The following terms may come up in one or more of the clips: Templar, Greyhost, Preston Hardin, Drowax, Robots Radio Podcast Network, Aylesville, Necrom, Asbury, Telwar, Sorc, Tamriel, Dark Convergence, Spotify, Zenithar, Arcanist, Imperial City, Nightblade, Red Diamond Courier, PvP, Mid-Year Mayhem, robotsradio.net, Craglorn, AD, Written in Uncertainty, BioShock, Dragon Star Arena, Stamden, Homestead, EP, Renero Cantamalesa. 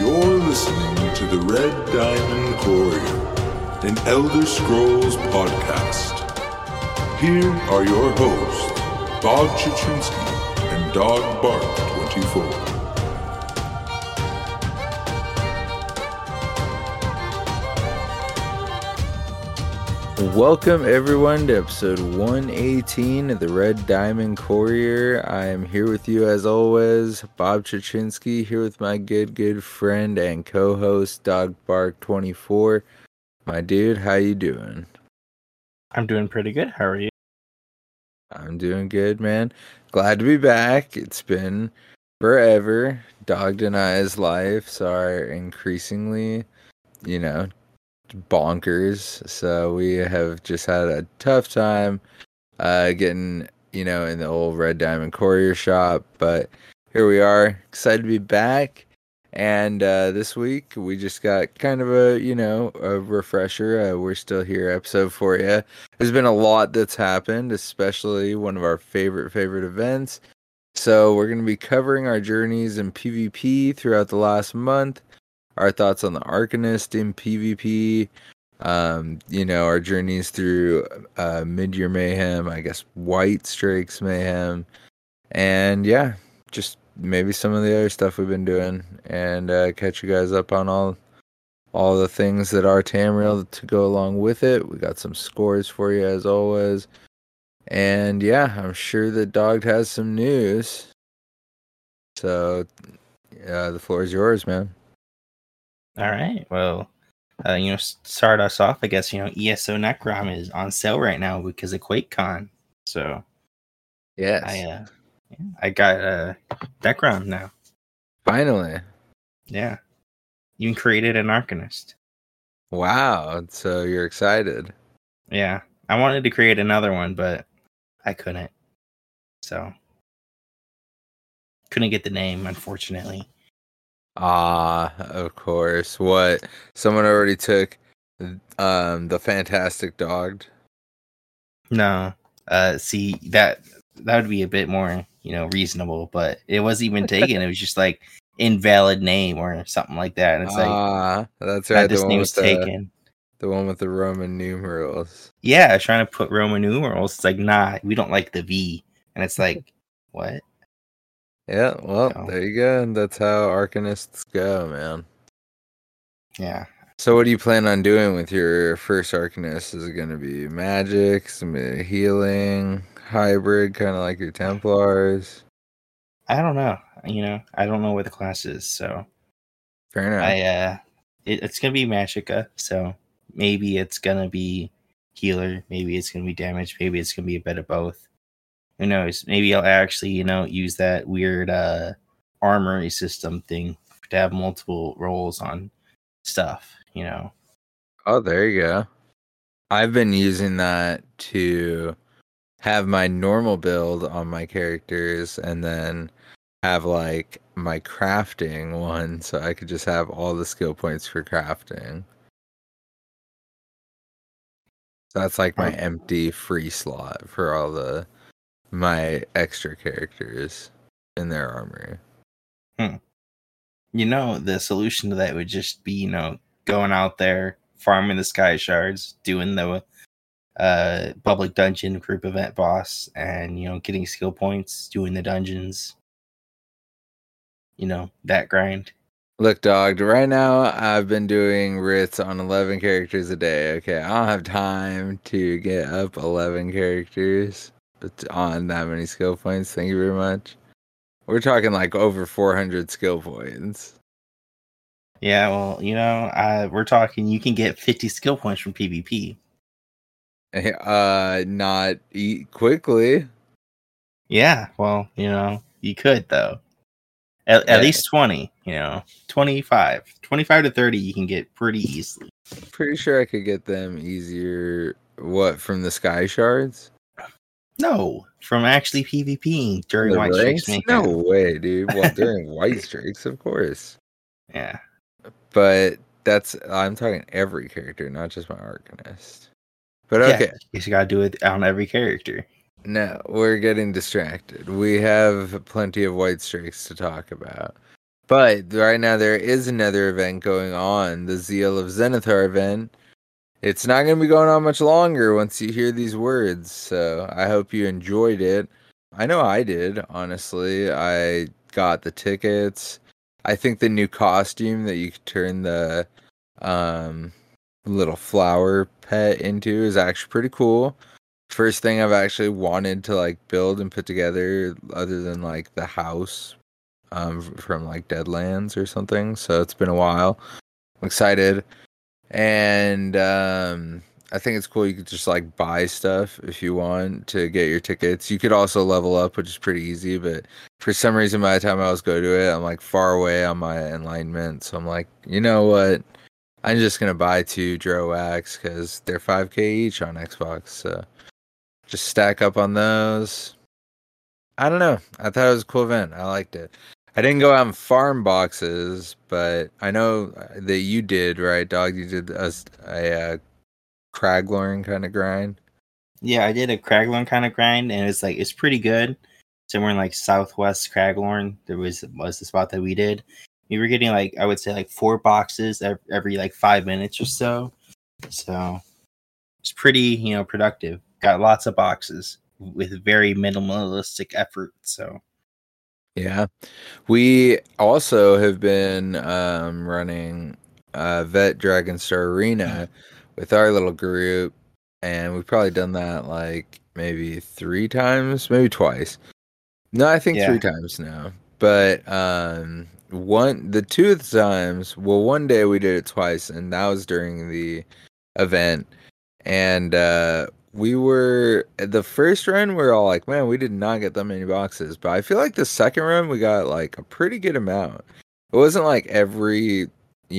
You're listening to the Red Diamond Courier, an Elder Scrolls podcast. Here are your hosts, Bob Chichinske and Doggedbark24. Welcome everyone to episode 118 of the Red Diamond Courier. I am here with you as always, Bob Chichinske, here with my good friend and co-host Doggedbark24. My dude, how you doing? I'm doing pretty good. How are you? I'm doing good, man. Glad to be back. It's been forever. Dogged and I's lives are increasingly, you know, bonkers, so we have just had a tough time getting, you know, in the old Red Diamond Courier shop, but here we are, excited to be back. And this week we just got kind of a, you know, a refresher. We're still here episode for you. There's been a lot that's happened, especially one of our favorite events, so we're going to be covering our journeys in PvP throughout the last month, our thoughts on the Arcanist in PvP, you know, our journeys through Mid-Year Mayhem, I guess Whitestrake's Mayhem, and yeah, just maybe some of the other stuff we've been doing, and catch you guys up on all the things that are Tamriel to go along with it. We got some scores for you as always, and yeah, I'm sure that Dogged has some news, so the floor is yours, man. All right, well, you know, start us off, I guess, you know, ESO Necrom is on sale right now because of QuakeCon. So, yes. I got Necrom now. Finally. Yeah. You created an Arcanist. Wow, so you're excited. Yeah, I wanted to create another one, but I couldn't. So, couldn't get the name, unfortunately. Ah, of course. What? Someone already took the Fantastic Dogged? No. See, that would be a bit more, you know, reasonable, but it wasn't even taken. It was just like invalid name or something like that. And it's that's right. This name's taken. The one with the Roman numerals. Yeah, trying to put Roman numerals. It's like, nah, we don't like the V. And it's like, what? Yeah, well, there you go. That's how Arcanists go, man. Yeah. So what do you plan on doing with your first Arcanist? Is it going to be magic, some healing, hybrid, kind of like your Templars? I don't know. You know, I don't know what the class is, so. Fair enough. It's going to be Magicka, so maybe it's going to be healer, maybe it's going to be damage, maybe it's going to be a bit of both. Who knows? Maybe I'll actually, you know, use that weird armory system thing to have multiple roles on stuff, you know. Oh, there you go. I've been using that to have my normal build on my characters and then have, like, my crafting one, so I could just have all the skill points for crafting. So that's, like, my empty free slot for all the my extra characters in their armory. You know, the solution to that would just be, you know, going out there, farming the sky shards, doing the public dungeon group event boss, and, you know, getting skill points, doing the dungeons, you know, that grind. Look, Dogged, right now I've been doing writs on 11 characters a day. Okay, I don't have time to get up 11 characters on that many skill points. Thank you very much. We're talking like over 400 skill points. Yeah, well, you know, we're talking you can get 50 skill points from PvP. Not eat quickly. Yeah, well, you know, you could though. At least 20, you know, 25 to 30 you can get pretty easily. Pretty sure I could get them easier. What, from the sky shards? No, from actually PvPing during White Streaks. No way, dude. Well, during White Streaks, of course. Yeah. But I'm talking every character, not just my Arcanist. But okay. Yeah, you gotta do it on every character. No, we're getting distracted. We have plenty of White Streaks to talk about. But right now there is another event going on, the Zeal of Zenithar event. It's not going to be going on much longer once you hear these words, so I hope you enjoyed it. I know I did, honestly. I got the tickets. I think the new costume that you could turn the little flower pet into is actually pretty cool. First thing I've actually wanted to like build and put together, other than like the house from like Deadlands or something. So it's been a while. I'm excited. And I think it's cool. You could just like buy stuff if you want to get your tickets. You could also level up, which is pretty easy. But for some reason, by the time I was going to it, I'm like far away on my enlightenment. So I'm like, you know what? I'm just going to buy 2 Drowax because they're $5K each on Xbox. So just stack up on those. I don't know. I thought it was a cool event. I liked it. I didn't go out and farm boxes, but I know that you did, right, Dog? You did a Craglorn kind of grind. Yeah, I did a Craglorn kind of grind, and it's pretty good. Somewhere in like Southwest Craglorn, there was the spot that we did. We were getting I would say 4 boxes every 5 minutes or so. So it's pretty, productive. Got lots of boxes with very minimalistic effort. So yeah, we also have been running Vet Dragon Star Arena with our little group, and we've probably done that maybe 3 times, maybe twice. No, I think 3 times now. But one day we did it twice, and that was during the event, and we were the first run. We're all like, man, we did not get that many boxes. But I feel like the second run we got a pretty good amount. It wasn't every,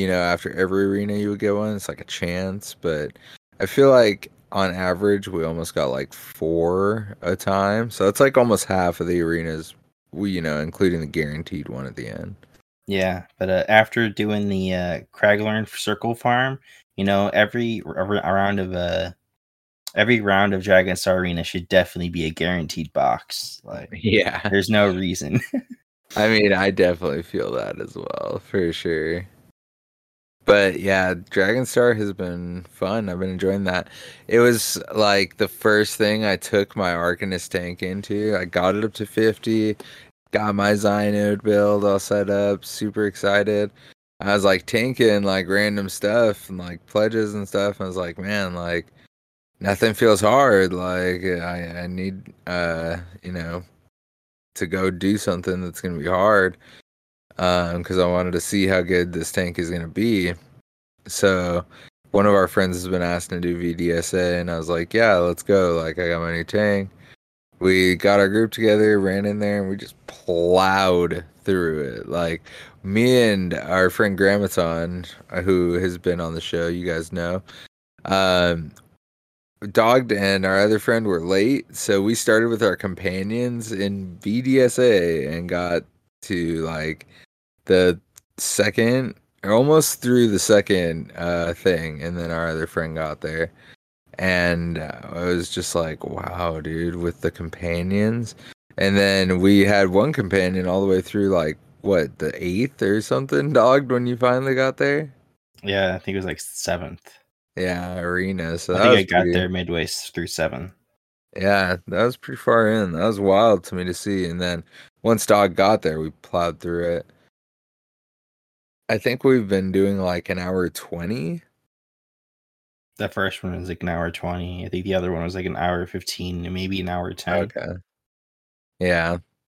after every arena you would get one. It's a chance, but I feel on average we almost got 4 a time. So it's almost half of the arenas, we including the guaranteed one at the end. Yeah, but after doing the Craglorn Circle Farm, every round of Dragon Star Arena should definitely be a guaranteed box. Yeah, there's no reason. I mean, I definitely feel that as well, for sure. But yeah, Dragon Star has been fun. I've been enjoying that. It was the first thing I took my Arcanist tank into. I got it up to 50, got my Zynode build all set up, super excited. I was tanking random stuff and pledges and stuff. And I was man, nothing feels hard. I need, to go do something that's going to be hard. Because I wanted to see how good this tank is going to be. So one of our friends has been asked to do VDSA, and I was like, yeah, let's go. I got my new tank. We got our group together, ran in there, and we just plowed through it. Me and our friend Grammaton, who has been on the show, you guys know, Dogged and our other friend were late, so we started with our companions in VDSA and got to the second, or almost through the second thing, and then our other friend got there, and I was just wow, dude, with the companions. And then we had one companion all the way through the 8th or something, Dogged, when you finally got there. Yeah, I think it was 7th. Yeah, arena. So I think I got there midway through 7. Yeah, that was pretty far in. That was wild to me to see. And then once Dog got there, we plowed through it. I think we've been doing an hour 20. The first one was an hour 20. I think the other one was an hour 15 and maybe an hour 10. Okay. Yeah,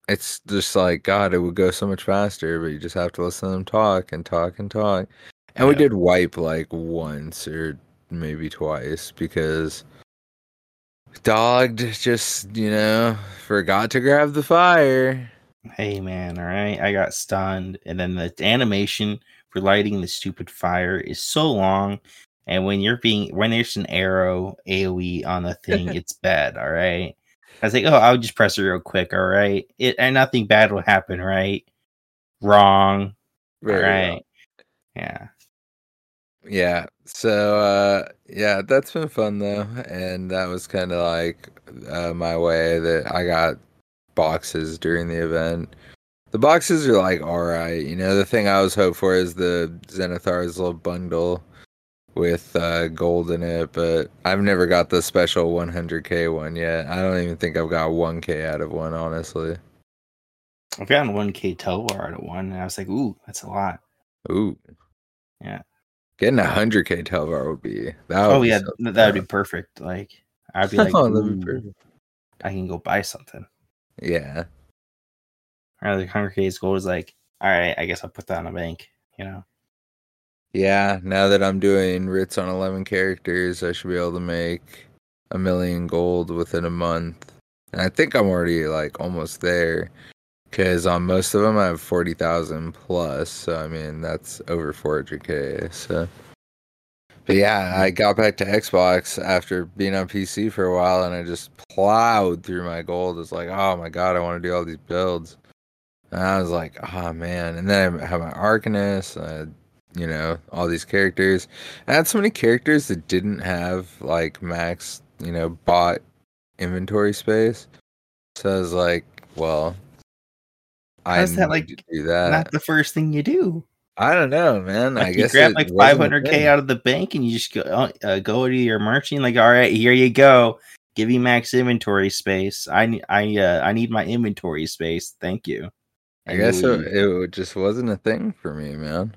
it's just God, it would go so much faster, but you just have to listen to them talk and talk and talk. And we did wipe once or maybe twice because Dogged just, forgot to grab the fire. Hey, man, all right? I got stunned. And then the animation for lighting the stupid fire is so long. And when there's an arrow AoE on the thing, it's bad, all right? I was I'll just press it real quick, all right? And nothing bad will happen, right? Wrong. Very all right. Wrong. Yeah. Yeah. So, yeah, that's been fun, though. And that was kind of my way that I got boxes during the event. The boxes are like all right, you know. The thing I was hoping for is the Zenithar's little bundle with gold in it, but I've never got the special 100k one yet. I don't even think I've got 1k out of one, honestly. I've gotten 1k Telwar out of one, and I was like, ooh, that's a lot. Ooh. Yeah. Getting 100k Telwar would be... That would be perfect. Like, I'd be like, ooh, I can go buy something. Yeah. Or the 100k's gold is like, all right, I guess I'll put that in the bank, you know? Yeah, now that I'm doing writs on 11 characters, I should be able to make 1 million gold within a month. And I think I'm already, like, almost there. Because on most of them, I have 40,000 plus. So, I mean, that's over 400k. So, but yeah, I got back to Xbox after being on PC for a while, and I just plowed through my gold. It's like, oh my god, I want to do all these builds. And I was like, oh man. And then I have my Arcanist, you know, all these characters. I had so many characters that didn't have, like, max, you know, bot inventory space. So I was like, well... How's that, like, do that? Not the first thing you do? I don't know, man. Like, I guess you grab like 500k out of the bank and you just go to your merchant. Like, all right, here you go. Give me max inventory space. I need my inventory space. Thank you. And I guess it just wasn't a thing for me, man.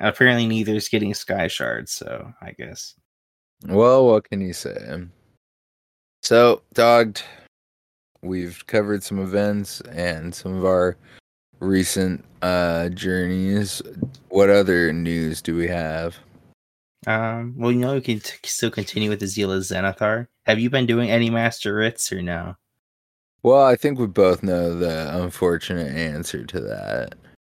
Apparently, neither is getting sky shards. So I guess. Well, what can you say? So, Dogged. We've covered some events and some of our recent journeys. What other news do we have? Well, you know, we can still continue with the Zeal of Zenithar. Have you been doing any Master Writs or no? Well, I think we both know the unfortunate answer to that.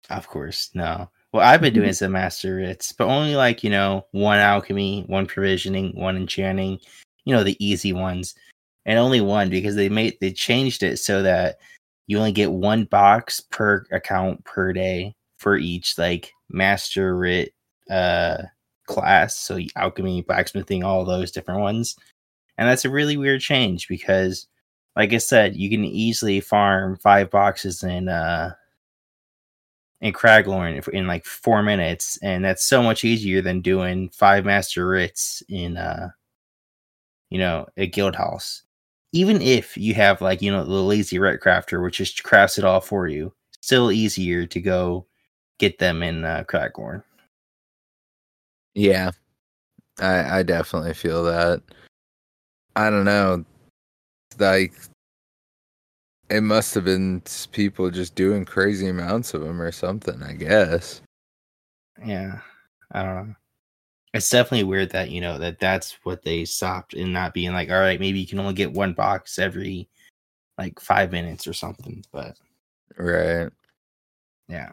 Of course, no. What I've been doing is the Master Writs, but only like, you know, one alchemy, one provisioning, one enchanting, you know, the easy ones. And only one, because they changed it so that you only get one box per account per day for each like master writ class. So alchemy, blacksmithing, all those different ones. And that's a really weird change because, like I said, you can easily farm 5 boxes in Craglorn in like 4 minutes, and that's so much easier than doing 5 master writs in you know, a guild house. Even if you have, like, you know, the lazy ret crafter, which just crafts it all for you, still easier to go get them in Craglorn. Yeah, I definitely feel that. I don't know. Like, it must have been people just doing crazy amounts of them or something, I guess. Yeah, I don't know. It's definitely weird that, you know, that's what they stopped and not being like, all right, maybe you can only get one box every like 5 minutes or something. But right. Yeah.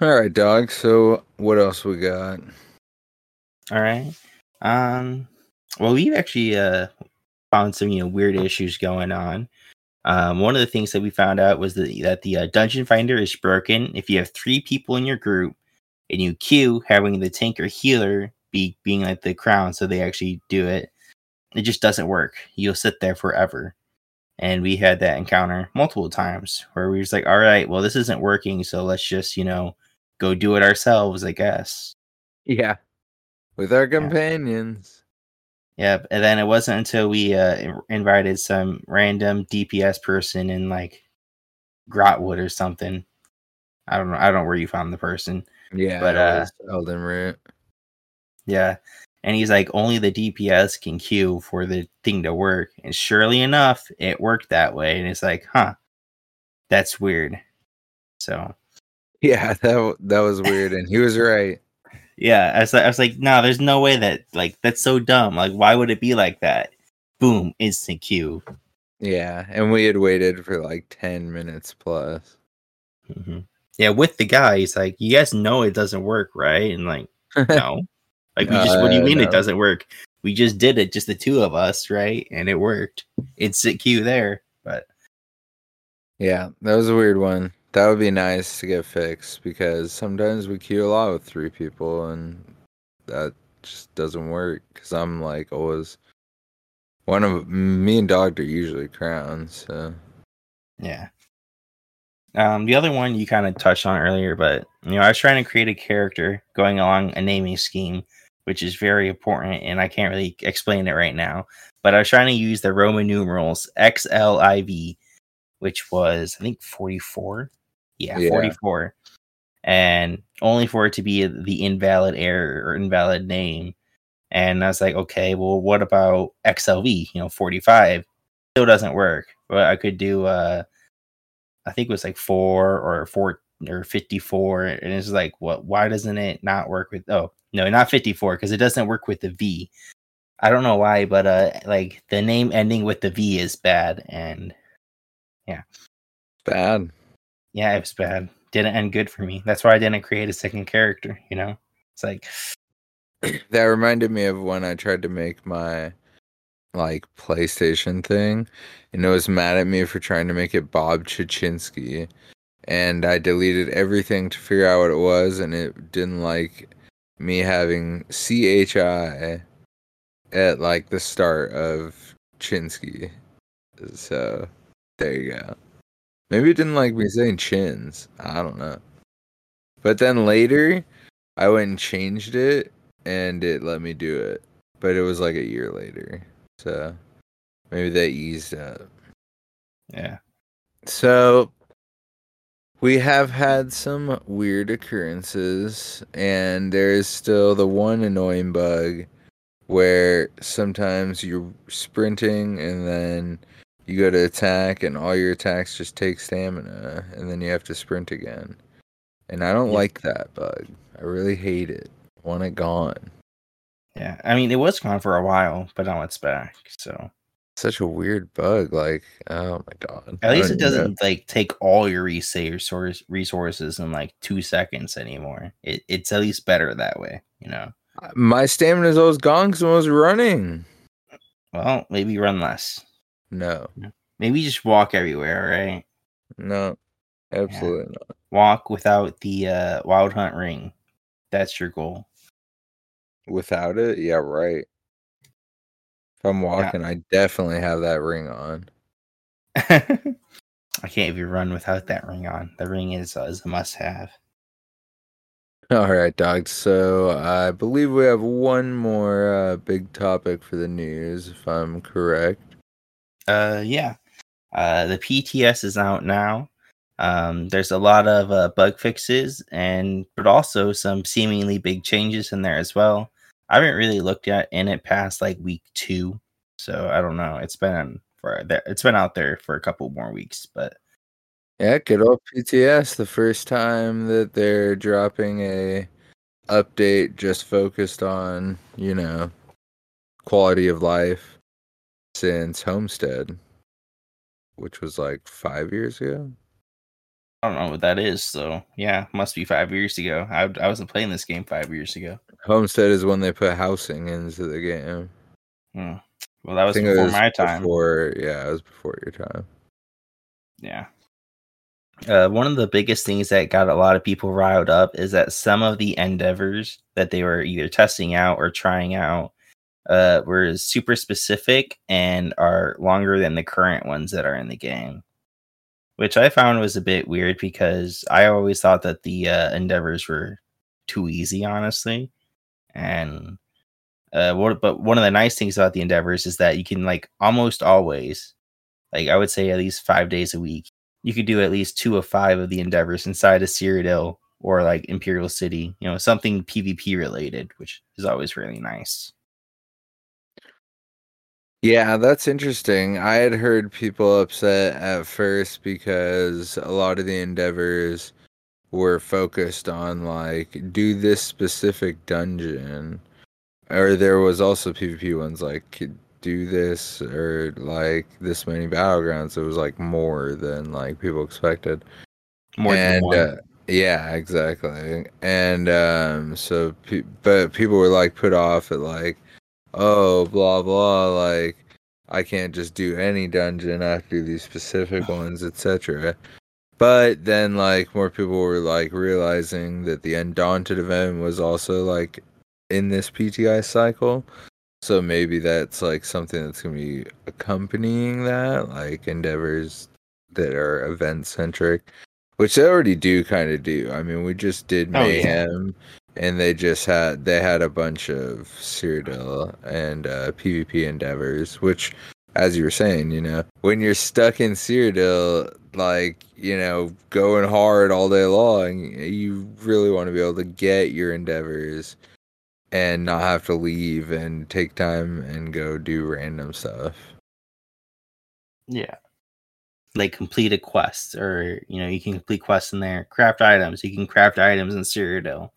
All right, Dog. So what else we got? All right. Well, we've actually found some, you know, weird issues going on. One of the things that we found out was that the dungeon finder is broken. If you have 3 people in your group, and you queue having the tank or healer being like the crown, so they actually do it. It just doesn't work. You'll sit there forever. And we had that encounter multiple times where we were just like, all right, well, this isn't working, so let's just, you know, go do it ourselves, I guess. Yeah. With our companions. Yeah. And then it wasn't until we invited some random DPS person in like Grotwood or something. I don't know where you found the person. Yeah, but Elden Root. Yeah, and he's like, only the DPS can queue for the thing to work, and surely enough, it worked that way. And it's like, huh, that's weird. So, yeah, that was weird, and he was right. Yeah, I was like, no, there's no way that like that's so dumb. Like, why would it be like that? Boom, instant queue. Yeah, and we had waited for like 10 minutes plus. Mm-hmm. Yeah, with the guy, he's like, you guys know it doesn't work, right? And like, no. Like, we just, what do you mean no. It doesn't work? We just did it, just the two of us, right? And it worked. It's at Q there, but... Yeah, that was a weird one. That would be nice to get fixed, because sometimes we queue a lot with 3 people, and that just doesn't work, because I'm like, always... Me and Dog are usually crowns, so... Yeah. The other one you kind of touched on earlier, but you know, I was trying to create a character going along a naming scheme, which is very important, and I can't really explain it right now. But I was trying to use the Roman numerals XLIV, which was I think 44. Yeah. 44, and only for it to be the invalid error or invalid name. And I was like, okay, well, what about XLV? You know, 45 still doesn't work, but I could do I think it was like 4 or 54, and it's like, what? Why doesn't it not work with? Oh no, not 54 because it doesn't work with the V. I don't know why, but like the name ending with the V is bad, and yeah, bad. Yeah, it was bad. Didn't end good for me. That's why I didn't create a second character. You know, it's like that reminded me of when I tried to make my like PlayStation thing, and it was mad at me for trying to make it Bob Chichinske, and I deleted everything to figure out what it was, and it didn't like me having CHI at like the start of Chinsky. So there you go. Maybe it didn't like me saying chins, I don't know. But then later I went and changed it, and it let me do it, but it was like a year later. So maybe that eased up. Yeah. So we have had some weird occurrences, and there is still the one annoying bug where sometimes you're sprinting and then you go to attack and all your attacks just take stamina, and then you have to sprint again. And I don't like that bug. I really hate it. I want it gone. Yeah, I mean, it was gone for a while, but now it's back, so. Such a weird bug, like, oh my god. At least it doesn't, like, take all your resave resources in, like, 2 seconds anymore. It's at least better that way, you know? My stamina's always gone because I was running. Well, maybe run less. No. Maybe just walk everywhere, right? No, absolutely not. Walk without the Wild Hunt ring. That's your goal. Without it, yeah, right. If I'm walking, yeah. I definitely have that ring on. I can't even run without that ring on. The ring is a must-have. All right, Dog. So I believe we have one more big topic for the news, if I'm correct. Yeah. The PTS is out now. There's a lot of bug fixes, but also some seemingly big changes in there as well. I haven't really looked in it past like week 2, so I don't know. It's been out there for a couple more weeks, but yeah, good old PTS. The first time that they're dropping a update just focused on quality of life since Homestead, which was like 5 years ago. I don't know what that is, so yeah, must be 5 years ago. I wasn't playing this game 5 years ago. Homestead is when they put housing into the game. Well, that was before my time. Yeah, it was before your time. Yeah. One of the biggest things that got a lot of people riled up is that some of the endeavors that they were either testing out or trying out were super specific and are longer than the current ones that are in the game. Which I found was a bit weird because I always thought that the endeavors were too easy, honestly. And but one of the nice things about the endeavors is that you can like almost always, like I would say at least 5 days a week, you could do at least 2 of 5 of the endeavors inside of Cyrodiil or like Imperial City, something PvP related, which is always really nice. Yeah, that's interesting. I had heard people upset at first because a lot of the endeavors were focused on, like, do this specific dungeon. Or there was also PvP ones, like, do this or, like, this many battlegrounds. It was, like, more than, like, people expected. More than one. Yeah, exactly. And but people were, like, put off at, like, oh, blah, blah, like, I can't just do any dungeon, I have to do these specific ones, etc. But then, like, more people were, like, realizing that the Undaunted event was also, like, in this PTI cycle. So maybe that's, like, something that's going to be accompanying that, like, endeavors that are event-centric. which they already do kind of do. I mean, we just did Mayhem, and they just had a bunch of Cyrodiil and PvP endeavors, which, as you were saying, you know, when you're stuck in Cyrodiil, like, you know, going hard all day long, you really want to be able to get your endeavors and not have to leave and take time and go do random stuff. Yeah. Like complete a quest, or, you know, you can complete quests in there. Craft items. You can craft items in Cyrodiil.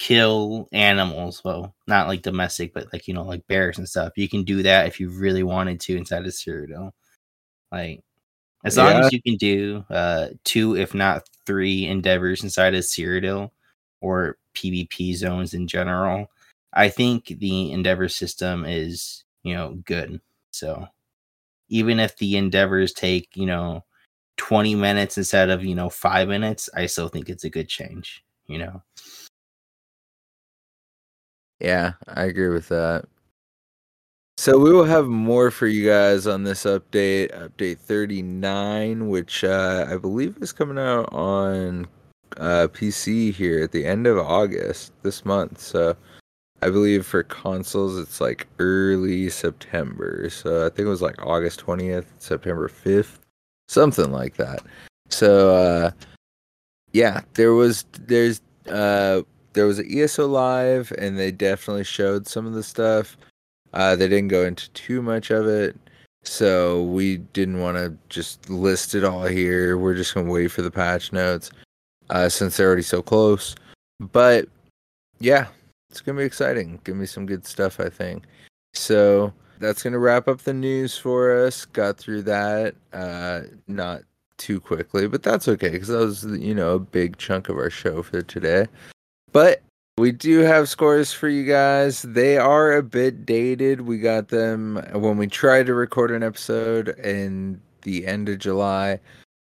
Kill animals. Well, not like domestic, but like, you know, like bears and stuff. You can do that if you really wanted to inside of Cyrodiil. Like, as long as you can do 2, if not 3 endeavors inside of Cyrodiil or PvP zones in general, I think the endeavor system is, you know, good. So even if the endeavors take, you know, 20 minutes instead of, you know, 5 minutes, I still think it's a good change, you know? Yeah, I agree with that. So we will have more for you guys on this update, update 39, which I believe is coming out on PC here at the end of August this month. So I believe for consoles, it's like early September. So I think it was like August 20th, September 5th, something like that. So, yeah, there was an ESO live, and they definitely showed some of the stuff. They didn't go into too much of it, so we didn't want to just list it all here. We're just going to wait for the patch notes, since they're already so close. But, yeah. It's going to be exciting. Give me some good stuff, I think. So that's going to wrap up the news for us. Got through that, not too quickly, but that's okay, because that was, you know, a big chunk of our show for today. But we do have scores for you guys. They are a bit dated. We got them when we tried to record an episode in the end of July,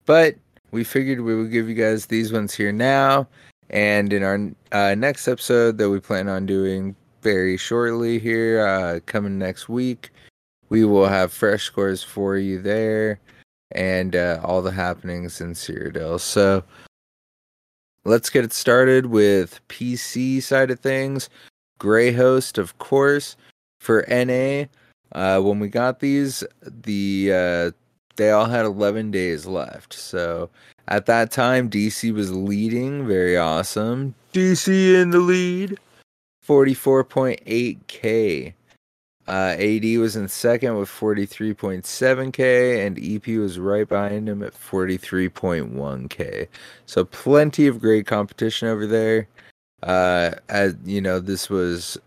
but we figured we would give you guys these ones here now. And in our next episode that we plan on doing very shortly here, coming next week, we will have fresh scores for you there, and all the happenings in Cyrodiil. So let's get it started with PC side of things. Greyhost, of course, for NA. When we got these, they all had 11 days left, so at that time, DC was leading. Very awesome. DC in the lead. 44.8K. AD was in second with 43.7K, and EP was right behind him at 43.1K. So plenty of great competition over there. As you know, this was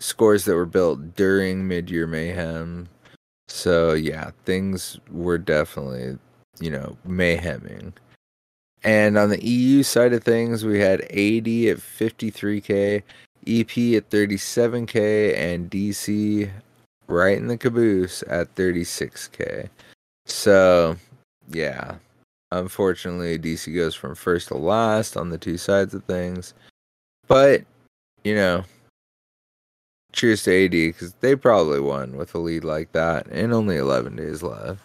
scores that were built during Mid-Year Mayhem. So yeah, things were definitely, you know, mayheming. And on the EU side of things, we had AD at 53K, EP at 37K, and DC right in the caboose at 36K. So yeah, unfortunately, DC goes from first to last on the two sides of things. But, you know, cheers to AD, because they probably won with a lead like that and only 11 days left.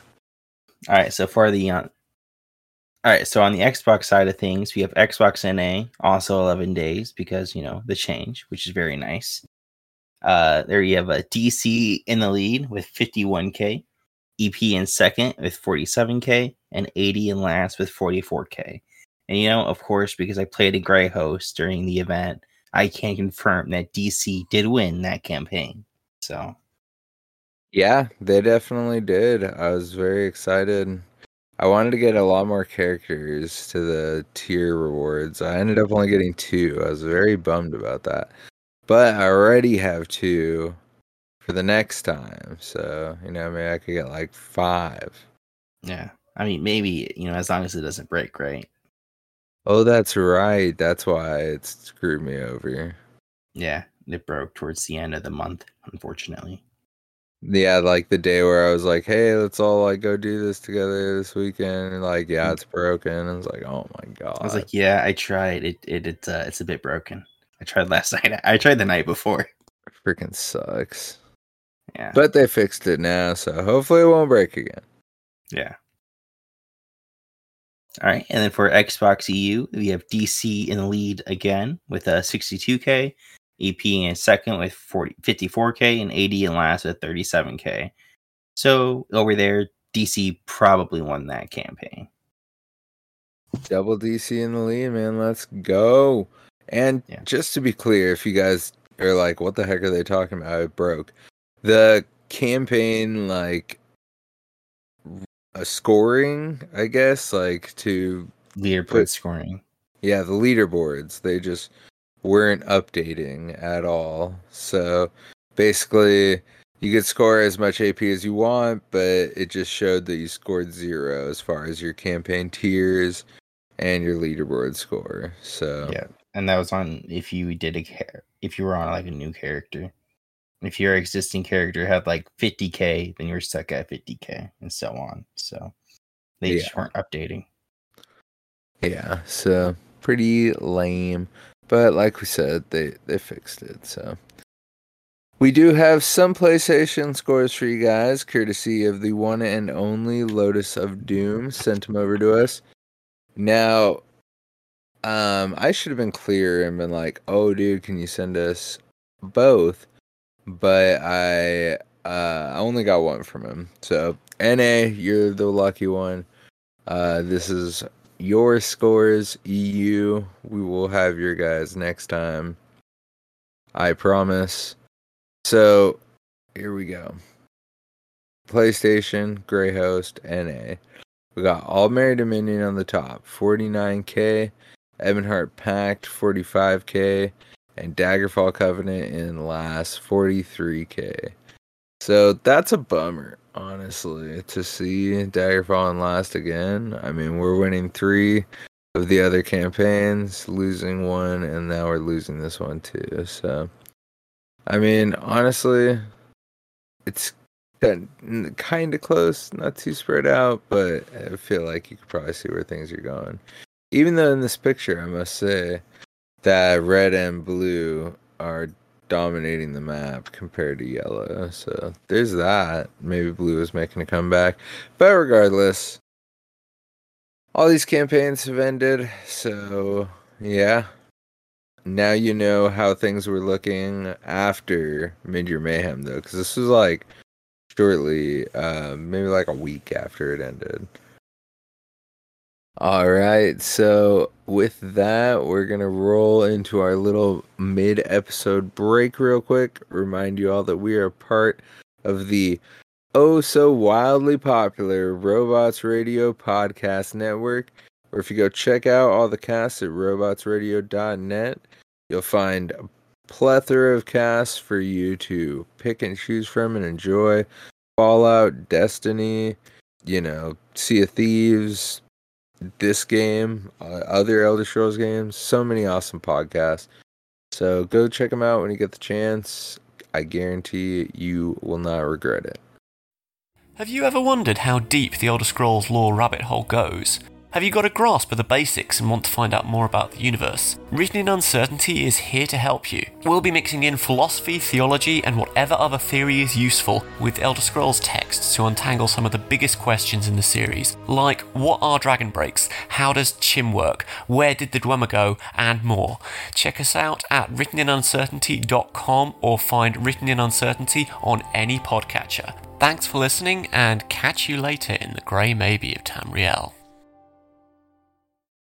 All right, so on the Xbox side of things, we have Xbox NA, also 11 days because, you know, the change, which is very nice. There you have a DC in the lead with 51K, EP in second with 47K, and AD in last with 44K. And, you know, of course, because I played a Greyhost during the event, I can confirm that DC did win that campaign. So... yeah, they definitely did. I was very excited. I wanted to get a lot more characters to the tier rewards. I ended up only getting 2. I was very bummed about that. But I already have 2 for the next time. So, you know, maybe I could get like 5. Yeah. I mean, maybe, you know, as long as it doesn't break, right? Oh, that's right. That's why it screwed me over. Yeah, it broke towards the end of the month, unfortunately. Yeah, like the day where I was like, hey, let's all like go do this together this weekend. And like, yeah, it's broken. I was like, oh my God. I was like, yeah, I tried. It's a bit broken. I tried last night. I tried the night before. It freaking sucks. Yeah. But they fixed it now, so hopefully it won't break again. Yeah. All right, and then for Xbox EU, we have DC in the lead again with 62K, EP in second with 54K, and AD in last with 37K. So over there, DC probably won that campaign. Double DC in the lead, man. Let's go. And yeah, just to be clear, if you guys are like, what the heck are they talking about? It broke. The campaign, like, a scoring, I guess, like to leaderboard scoring. Yeah, the leaderboards, they just weren't updating at all. So basically, you could score as much AP as you want, but it just showed that you scored zero as far as your campaign tiers and your leaderboard score. So yeah, and that was on if you did if you were on like a new character. If your existing character had like 50K, then you're stuck at 50K and so on. So they just weren't updating. Yeah, so pretty lame. But like we said, they fixed it. So we do have some PlayStation scores for you guys, courtesy of the one and only Lotus of Doom. Sent them over to us. Now, I should have been clear and been like, oh, dude, can you send us both? But I only got one from him. So, NA, you're the lucky one. This is your scores, EU. We will have your guys next time, I promise. So, here we go. PlayStation, Greyhost, NA. We got All Mary Dominion on the top. 49K. Ebonheart Pact, 45K. And Daggerfall Covenant in last, 43K. So that's a bummer, honestly, to see Daggerfall in last again. I mean, we're winning three of the other campaigns, losing one, and now we're losing this one too. So, I mean, honestly, it's kind of close, not too spread out, but I feel like you could probably see where things are going. Even though in this picture, I must say, that red and blue are dominating the map compared to yellow. So there's that. Maybe blue is making a comeback. But regardless, all these campaigns have ended. So yeah, now you know how things were looking after Mid-Year Mayhem, though. Because this was like shortly, maybe like a week after it ended. All right, so with that, we're going to roll into our little mid-episode break real quick. Remind you all that we are part of the oh-so-wildly popular Robots Radio Podcast Network. Or if you go check out all the casts at robotsradio.net, you'll find a plethora of casts for you to pick and choose from and enjoy. Fallout, Destiny, you know, Sea of Thieves, this game, other Elder Scrolls games, so many awesome podcasts. So go check them out when you get the chance. I guarantee you will not regret it. Have you ever wondered how deep the Elder Scrolls lore rabbit hole goes? Have you got a grasp of the basics and want to find out more about the universe? Written in Uncertainty is here to help you. We'll be mixing in philosophy, theology, and whatever other theory is useful with Elder Scrolls texts to untangle some of the biggest questions in the series, like what are dragon breaks, how does Chim work, where did the Dwemer go, and more. Check us out at writteninuncertainty.com or find Written in Uncertainty on any podcatcher. Thanks for listening, and catch you later in the grey maybe of Tamriel.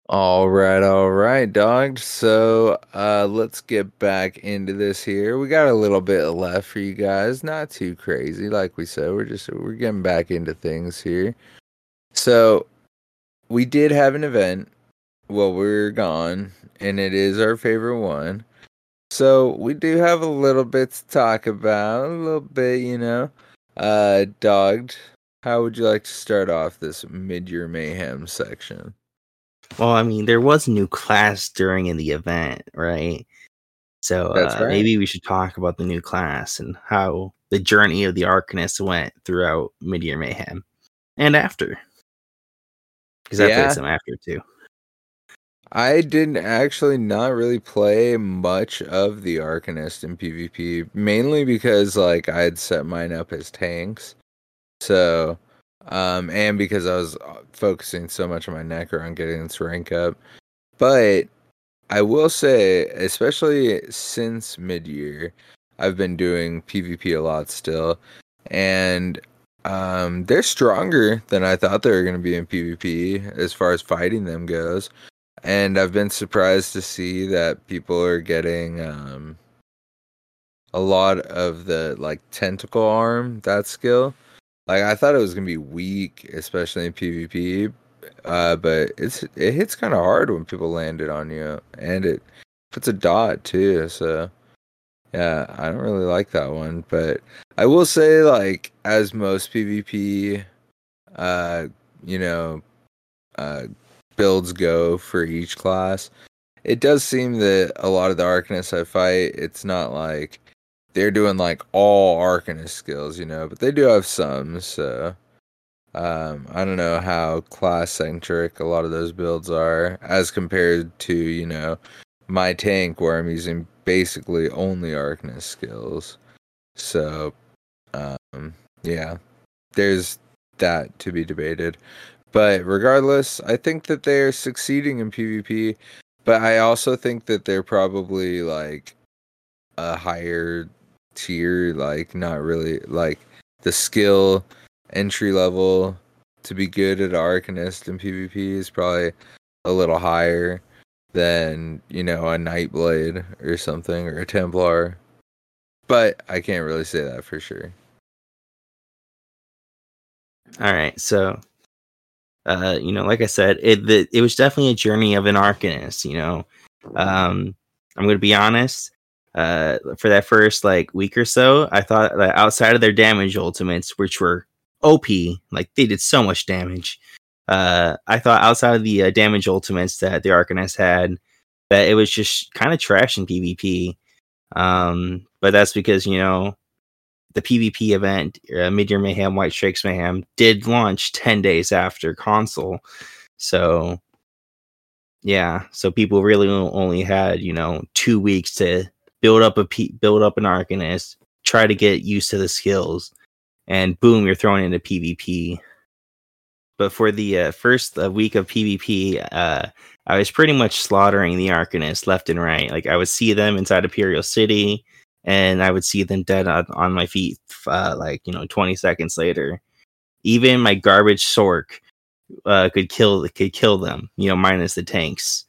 All right, Dogged. So let's get back into this here. We got a little bit left for you guys. Not too crazy, like we said. We're getting back into things here. So we did have an event while we were gone, and it is our favorite one. So we do have a little bit to talk about, a little bit, you know. Dogged, how would you like to start off this Mid-Year Mayhem section? Well, I mean, there was a new class during the event, right? So right. Maybe we should talk about the new class and how the journey of the Arcanist went throughout Mid-Year Mayhem and after. Because I played some after, too. I didn't actually not really play much of the Arcanist in PvP, mainly because, like, I had set mine up as tanks. So And because I was focusing so much on my Necro on getting its rank up. But I will say, especially since mid-year, I've been doing PvP a lot still. And they're stronger than I thought they were going to be in PvP as far as fighting them goes. And I've been surprised to see that people are getting a lot of the like tentacle arm, that skill. Like I thought it was going to be weak, especially in PvP, but it hits kind of hard when people land it on you, and it puts a dot too, so... Yeah, I don't really like that one, but I will say, like, as most PvP, builds go for each class, it does seem that a lot of the Arcanists I fight, it's not like they're doing, like, all Arcanist skills, you know, but they do have some, so I don't know how class-centric a lot of those builds are as compared to, you know, my tank, where I'm using basically only Arcanist skills. So, yeah, there's that to be debated. But regardless, I think that they're succeeding in PvP, but I also think that they're probably, like, a higher tier, like, not really, like, the skill entry level to be good at Arcanist in PvP is probably a little higher than, you know, a Nightblade or something, or a Templar. But I can't really say that for sure. All right, so, you know, like I said, it was definitely a journey of an Arcanist, you know. I'm going to be honest, for that first, like, week or so, I thought that outside of their damage ultimates, which were OP, like, they did so much damage, I thought outside of the damage ultimates that the Arcanist had, that it was just kind of trash in PvP. But that's because, you know, the PvP event, Mid-Year Mayhem, Whitestrake's Mayhem, did launch 10 days after console. So, yeah. So people really only had, you know, 2 weeks to build up an Arcanist, try to get used to the skills, and boom, you're thrown into PvP. But for the first week of PvP, I was pretty much slaughtering the Arcanist left and right. Like, I would see them inside Imperial City, and I would see them dead on my feet, 20 seconds later. Even my garbage Sorc could kill them, you know, minus the tanks.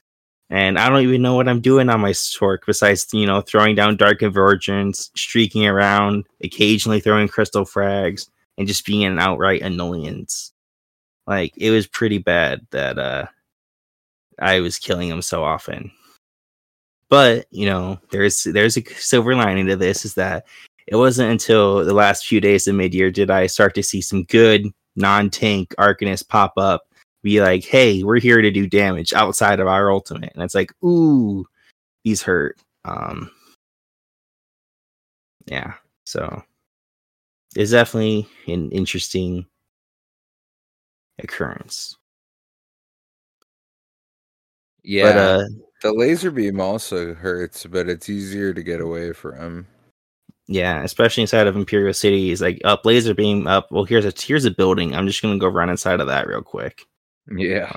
And I don't even know what I'm doing on my Sorc besides, you know, throwing down Dark Convergence, streaking around, occasionally throwing crystal frags, and just being an outright annoyance. Like, it was pretty bad that I was killing him so often. But, you know, there's a silver lining to this, is that it wasn't until the last few days of mid-year did I start to see some good non-tank Arcanists pop up, be like, hey, we're here to do damage outside of our ultimate. And it's like, ooh, these hurt. Yeah, so it's definitely an interesting occurrence. Yeah, but, the laser beam also hurts, but it's easier to get away from. Yeah, especially inside of Imperial City, is like up laser beam up. Well, here's a building. I'm just gonna go run inside of that real quick. Yeah,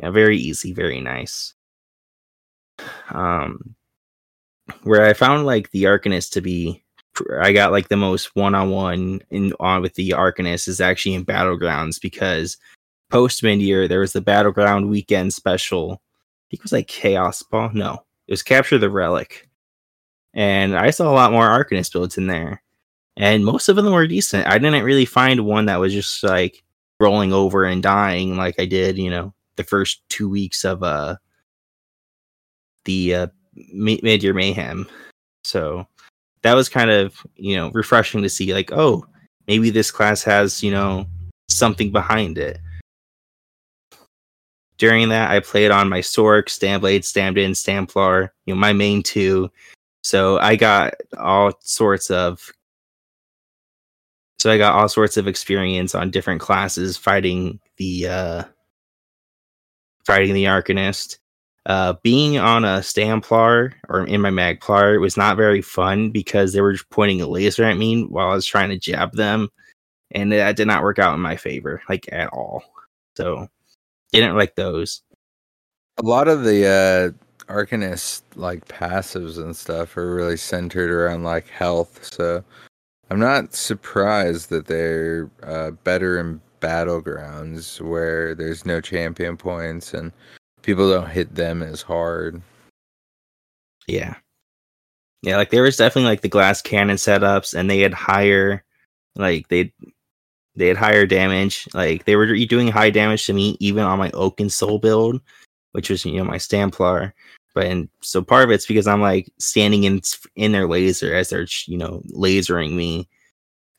yeah, very easy, very nice. Where I found like the Arcanist to be, I got like the most one-on-one with the Arcanist is actually in Battlegrounds, because post mid-year there was the Battleground weekend special. I think it was like Chaos Ball. No, it was Capture the Relic, and I saw a lot more Arcanist builds in there, and most of them were decent. I didn't really find one that was just like rolling over and dying like I did, you know, the first 2 weeks of the Mid-Year Mayhem. So that was kind of, you know, refreshing to see, like, oh, maybe this class has, you know, something behind it. During that, I played on my Sorc, Stamblade, Stamden, Stamplar, you know, my main two. So I got all sorts of experience on different classes fighting the Arcanist. Being on a Stamplar or in my Magplar was not very fun because they were just pointing a laser at me while I was trying to jab them. and that did not work out in my favor, like, at all. So didn't like those. A lot of the Arcanist like passives and stuff are really centered around like health, so I'm not surprised that they're better in battlegrounds where there's no champion points and people don't hit them as hard. Yeah, like there was definitely like the glass cannon setups, and they had higher, like they had higher damage. Like they were doing high damage to me even on my Oak and Soul build, which was, you know, my Stamplar. But and so part of it's because I'm like standing in their laser as they're, you know, lasering me,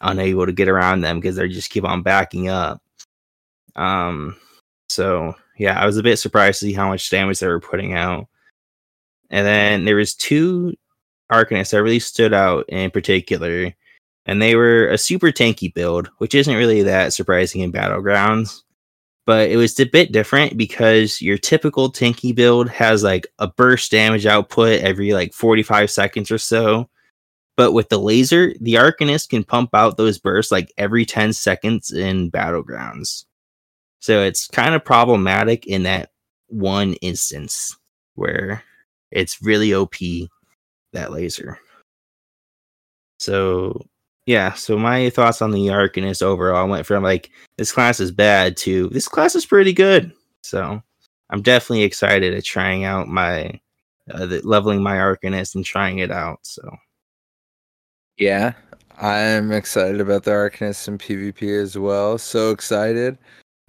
unable to get around them because they just keep on backing up. So yeah, I was a bit surprised to see how much damage they were putting out. And then there was two Arcanists that really stood out in particular, and they were a super tanky build, which isn't really that surprising in Battlegrounds, but it was a bit different because your typical tanky build has like a burst damage output every like 45 seconds or so, but with the laser, the Arcanist can pump out those bursts like every 10 seconds in Battlegrounds. So it's kind of problematic in that one instance where it's really OP, that laser. So yeah, so my thoughts on the Arcanist overall went from like this class is bad to this class is pretty good. So I'm definitely excited at trying out my leveling my Arcanist and trying it out. So yeah, I'm excited about the Arcanist in PvP as well. So excited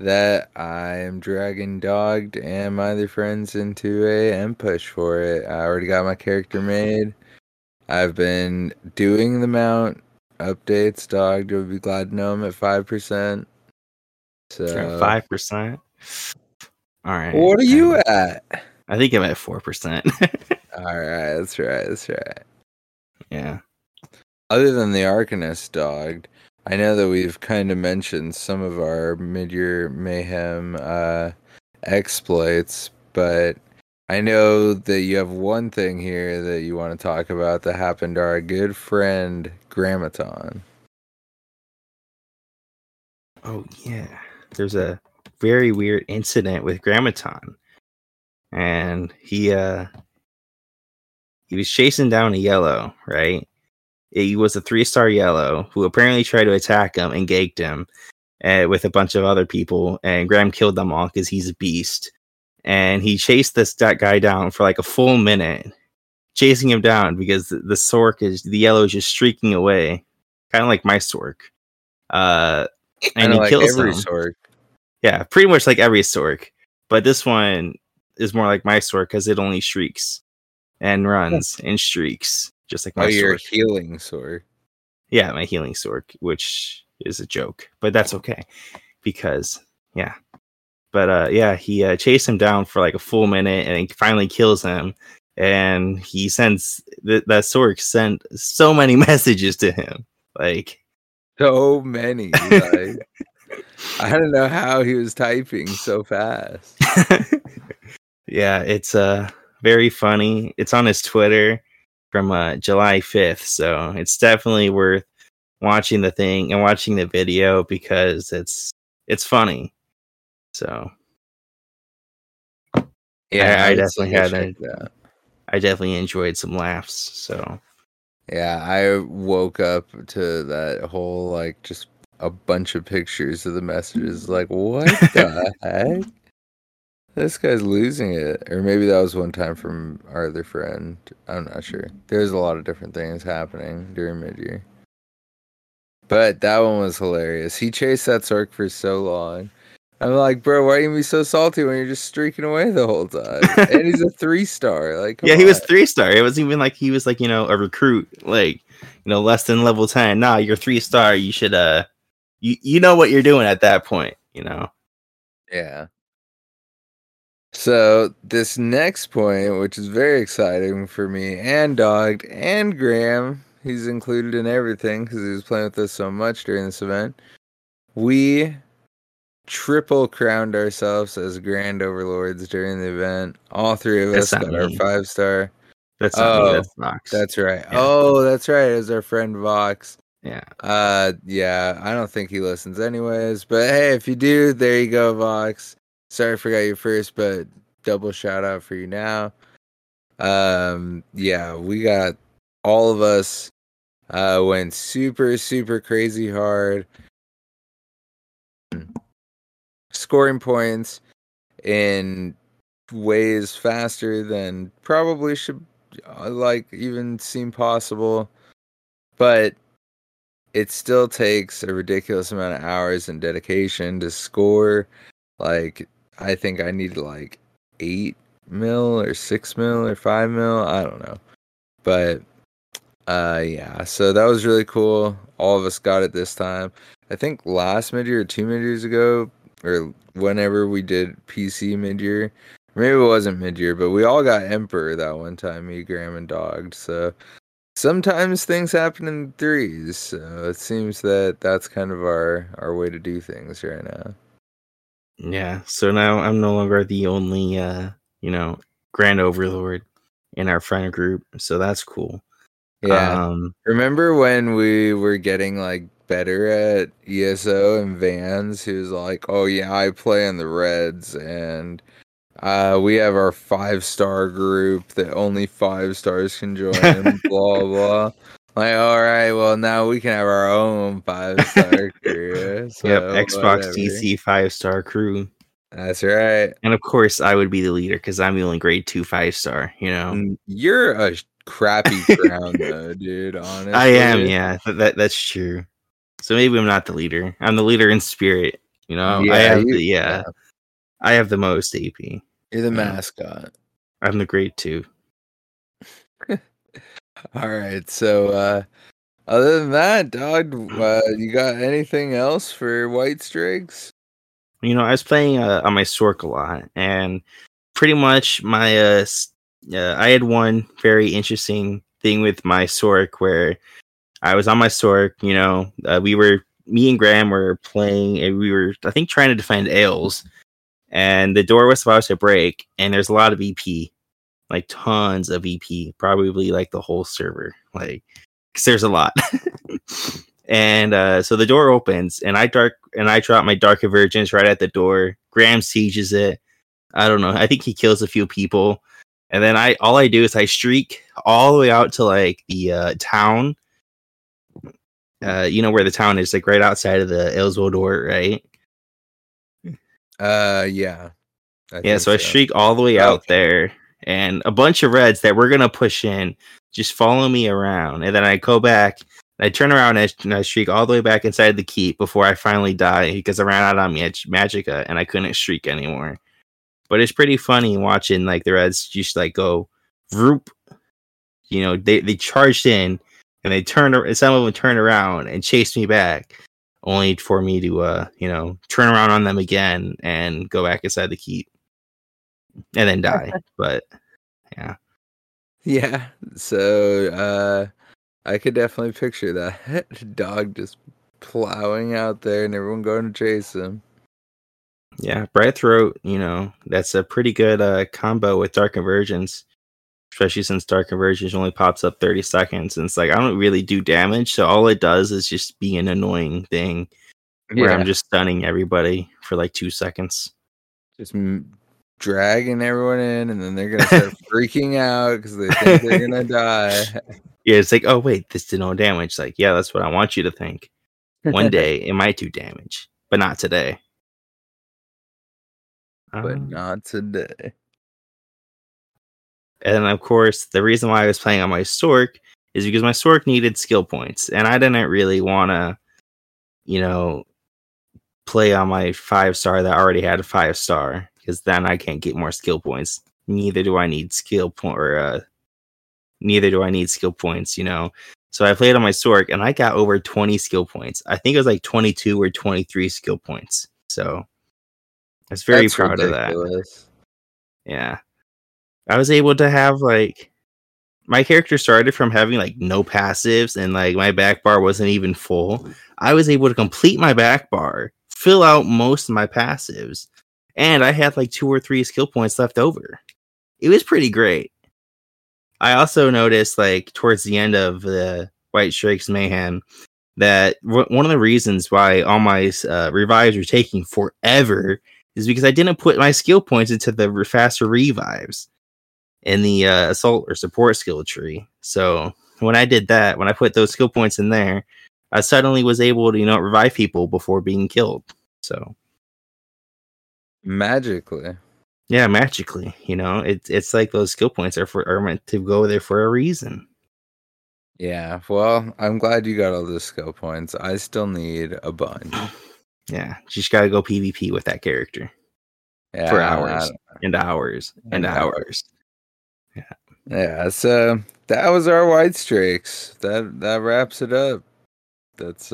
that I am dragon dogged and my other friends into a M push for it. I already got my character made. I've been doing the mount updates. Dogged would be glad to know I'm at 5%. So 5%. All right. What are you at? I think I'm at 4%. All right, that's right. Yeah. Other than the Arcanist dogged, I know that we've kind of mentioned some of our Mid-Year Mayhem exploits, but I know that you have one thing here that you want to talk about that happened to our good friend, Grammaton. Oh, yeah. There's a very weird incident with Grammaton. And he was chasing down a yellow, right? He was a 3-star yellow who apparently tried to attack him and ganked him with a bunch of other people. And Graham killed them all because he's a beast. And he chased that guy down for like a full minute, chasing him down because the Sorc is the yellow is just streaking away, kind of like my Sorc. And he like kills every Sorc. Yeah, pretty much like every Sorc, but this one is more like my Sorc because it only shrieks and runs and streaks. Just like my Sorc. Your healing Sorc. Yeah, my healing Sorc, which is a joke, but that's okay because yeah. But he chased him down for like a full minute and he finally kills him. And he sends that Sorc sent so many messages to him, like so many. Like, I don't know how he was typing so fast. Yeah, it's very funny. It's on his Twitter from July 5th. So it's definitely worth watching the thing and watching the video because it's funny. So yeah, I definitely enjoyed some laughs. So yeah, I woke up to that whole, like, just a bunch of pictures of the messages. Like, what the heck? This guy's losing it. Or maybe that was one time from our other friend. I'm not sure. There's a lot of different things happening during Mid-Year. But that one was hilarious. He chased that Sorc for so long. I'm like, bro, why are you going to be so salty when you're just streaking away the whole time? And he's a 3-star. Like, yeah, he was 3-star. It wasn't even like he was like, you know, a recruit, like, you know, less than level 10. Nah, you're 3-star. You should, you know what you're doing at that point, you know? Yeah. So this next point, which is very exciting for me and Dogged and Graham, he's included in everything because he was playing with us so much during this event. We triple crowned ourselves as Grand Overlords during the event. All three of us got our 5-star. That's not me, that's Vox. That's right. Yeah. Oh, that's right. It was our friend Vox. Yeah. Yeah, I don't think he listens anyways. But hey, if you do, there you go, Vox. Sorry I forgot you first, but double shout out for you now. Yeah, we got all of us went super crazy hard. Scoring points in ways faster than probably should even seem possible. But it still takes a ridiculous amount of hours and dedication to score. Like, I think I needed like 8 mil or 6 mil or 5 mil. I don't know. But yeah, so that was really cool. All of us got it this time. I think last mid-year or 2 mid-years ago, or whenever we did PC mid-year, maybe it wasn't mid-year, but we all got Emperor that one time, me, Graham, and Dogged. So sometimes things happen in threes, so it seems that that's kind of our way to do things right now. Yeah, so now I'm no longer the only, Grand Overlord in our friend group, so that's cool. Yeah, remember when we were getting, better at ESO and Vans, who's like, oh yeah, I play in the Reds, and we have our 5-star group that only 5 stars can join, blah, blah. Like, all right, well, now we can have our own 5-star crew. So yep, Xbox whatever. DC 5-star crew. That's right. And of course, I would be the leader, because I'm the only grade 2 5-star, You're a crappy crown, though, dude, honestly. I am, yeah, that's true. So maybe I'm not the leader. I'm the leader in spirit. Yeah, I have the most AP. You're the mascot. I'm the grade 2. All right. So other than that, Dog, you got anything else for Whitestrake's? I was playing on my Sorc a lot, and pretty much my I had one very interesting thing with my Sorc where I was on my Sorc, me and Graham were playing, and we were, I think, trying to defend Ales, and the door was supposed to break, and there's a lot of EP, tons of EP, probably, the whole server, because there's a lot. And so the door opens, and I drop my Dark Convergence right at the door. Graham sieges it. I don't know. I think he kills a few people, and then all I do is I streak all the way out to, the town. Where the town is, right outside of the Aylesville door, right? Yeah. So I streak all the way out there, and a bunch of Reds that we're going to push in just follow me around. And then I go back, and I turn around, and I streak all the way back inside the keep before I finally die, because I ran out on Magicka, and I couldn't streak anymore. But it's pretty funny watching, the Reds just, go, vroop. They charged in, and they some of them turned around and chased me back, only for me to, turn around on them again and go back inside the keep and then die. But yeah. Yeah. So I could definitely picture that Dog just plowing out there and everyone going to chase him. Yeah. Bright Throat, that's a pretty good combo with Dark Convergence. Especially since Dark Convergence only pops up 30 seconds. And it's I don't really do damage. So all it does is just be an annoying thing where I'm just stunning everybody for 2 seconds. Just dragging everyone in. And then they're going to start freaking out because they think they're going to die. Yeah, it's oh, wait, this did no damage. Yeah, that's what I want you to think. One day it might do damage, but not today. And of course, the reason why I was playing on my Sorc is because my Sorc needed skill points, and I didn't really want to, play on my 5-star that already had a 5-star, because then I can't get more skill points. Neither do I need skill points, So I played on my Sorc, and I got over 20 skill points. I think it was 22 or 23 skill points. So I was very proud of that. Yeah. I was able to have my character started from having no passives, and my back bar wasn't even full. I was able to complete my back bar, fill out most of my passives, and I had 2 or 3 skill points left over. It was pretty great. I also noticed towards the end of the Whitestrake's Mayhem that one of the reasons why all my revives were taking forever is because I didn't put my skill points into the faster revives in the assault or support skill tree. So when I did that, when I put those skill points in there, I suddenly was able to, you know, revive people before being killed. So magically. Yeah, magically. You know, it's like those skill points are meant to go there for a reason. Yeah, well, I'm glad you got all those skill points. I still need a bunch. Yeah, just gotta go PvP with that character. Yeah, for hours and hours and hours. Yeah. Yeah, so that was our Whitestrakes. That wraps it up. That's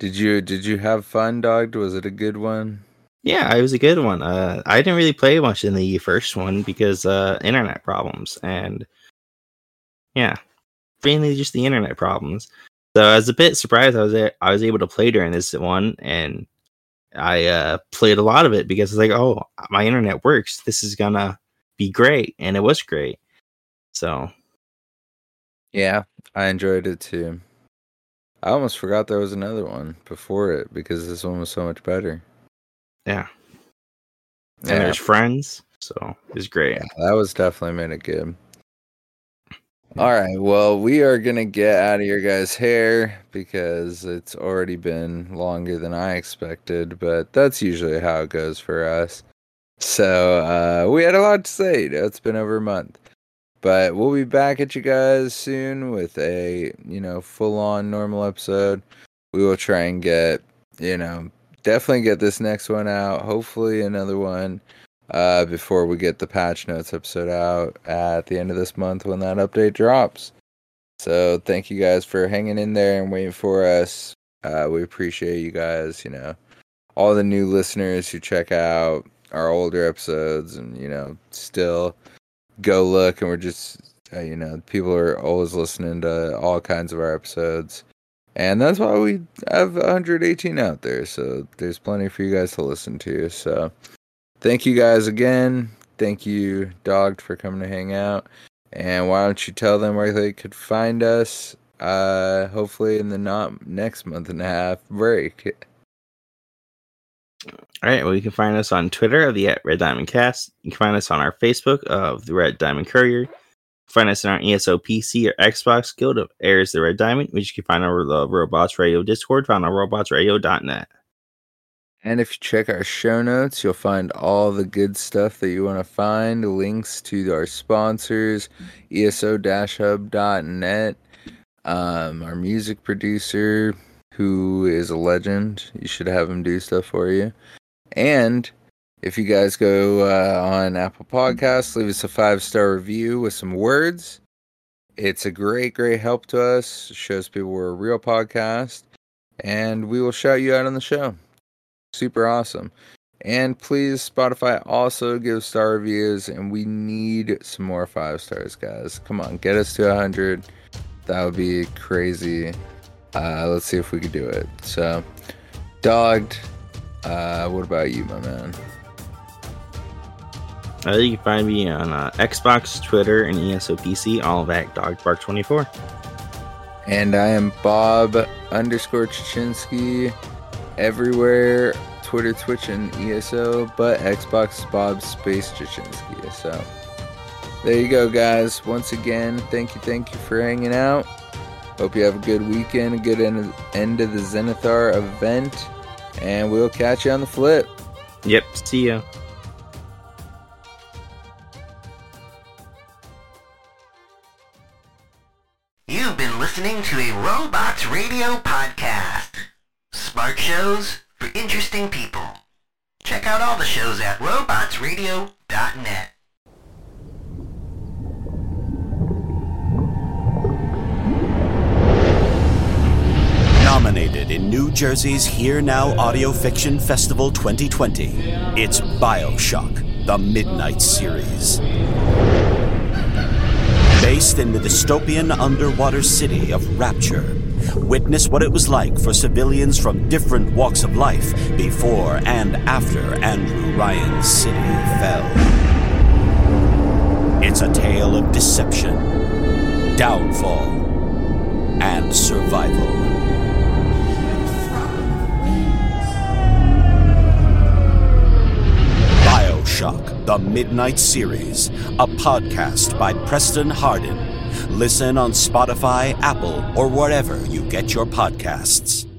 did you have fun, Dogged? Was it a good one? Yeah, it was a good one. I didn't really play much in the first one because internet problems, and yeah, mainly just the internet problems. So I was a bit surprised I was able to play during this one, and I played a lot of it because it's like, oh, my internet works. This is gonna be great, and it was great. So yeah, I enjoyed it too. I almost forgot there was another one before it because this one was so much better. Yeah. And there's friends, so it's great. Yeah, that was definitely made it good. All right, well, we are going to get out of your guys' hair because it's already been longer than I expected, but that's usually how it goes for us. So we had a lot to say. It's been over a month. But we'll be back at you guys soon with a, you know, full-on normal episode. We will try and get, you know, definitely get this next one out. Hopefully another one before we get the patch notes episode out at the end of this month when that update drops. So thank you guys for hanging in there and waiting for us. We appreciate you guys, you know, all the new listeners who check out our older episodes and, you know, still go look, and we're just, you know, people are always listening to all kinds of our episodes, and that's why we have 118 out there, so there's plenty for you guys to listen to. So thank you guys again. Thank you, Dogged, for coming to hang out, and why don't you tell them where they could find us, hopefully in the not next month and a half break. All right, well, you can find us on Twitter of the @RedDiamondCast. You can find us on our Facebook of the Red Diamond Courier. Find us in our ESO PC or Xbox Guild of Heirs the Red Diamond, which you can find over the Robots Radio Discord, found on robotsradio.net. And if you check our show notes, you'll find all the good stuff that you want to find, links to our sponsors, eso-hub.net, our music producer, who is a legend. You should have him do stuff for you. And if you guys go on Apple Podcasts, leave us a 5-star review with some words. It's a great, great help to us. It shows people we're a real podcast. And we will shout you out on the show. Super awesome. And please, Spotify also gives star reviews. And we need some more 5 stars, guys. Come on, get us to 100. That would be crazy. Let's see if we could do it. So, Dogged, what about you, my man? You can find me on Xbox, Twitter, and ESOPC, all at Doggedbark24. And I am Bob_Chichinske everywhere, Twitter, Twitch, and ESO, but Xbox Bob_Chichinske. So, there you go, guys. Once again, thank you for hanging out. Hope you have a good weekend, a good end of the Zenithar event, and we'll catch you on the flip. Yep, see ya. You've been listening to a Robots Radio podcast. Smart shows for interesting people. Check out all the shows at robotsradio.net. Nominated in New Jersey's Here Now Audio Fiction Festival 2020, it's BioShock, the Midnight Series. Based in the dystopian underwater city of Rapture, witness what it was like for civilians from different walks of life before and after Andrew Ryan's city fell. It's a tale of deception, downfall, and survival. The Midnight Series, a podcast by Preston Hardin. Listen on Spotify, Apple, or wherever you get your podcasts.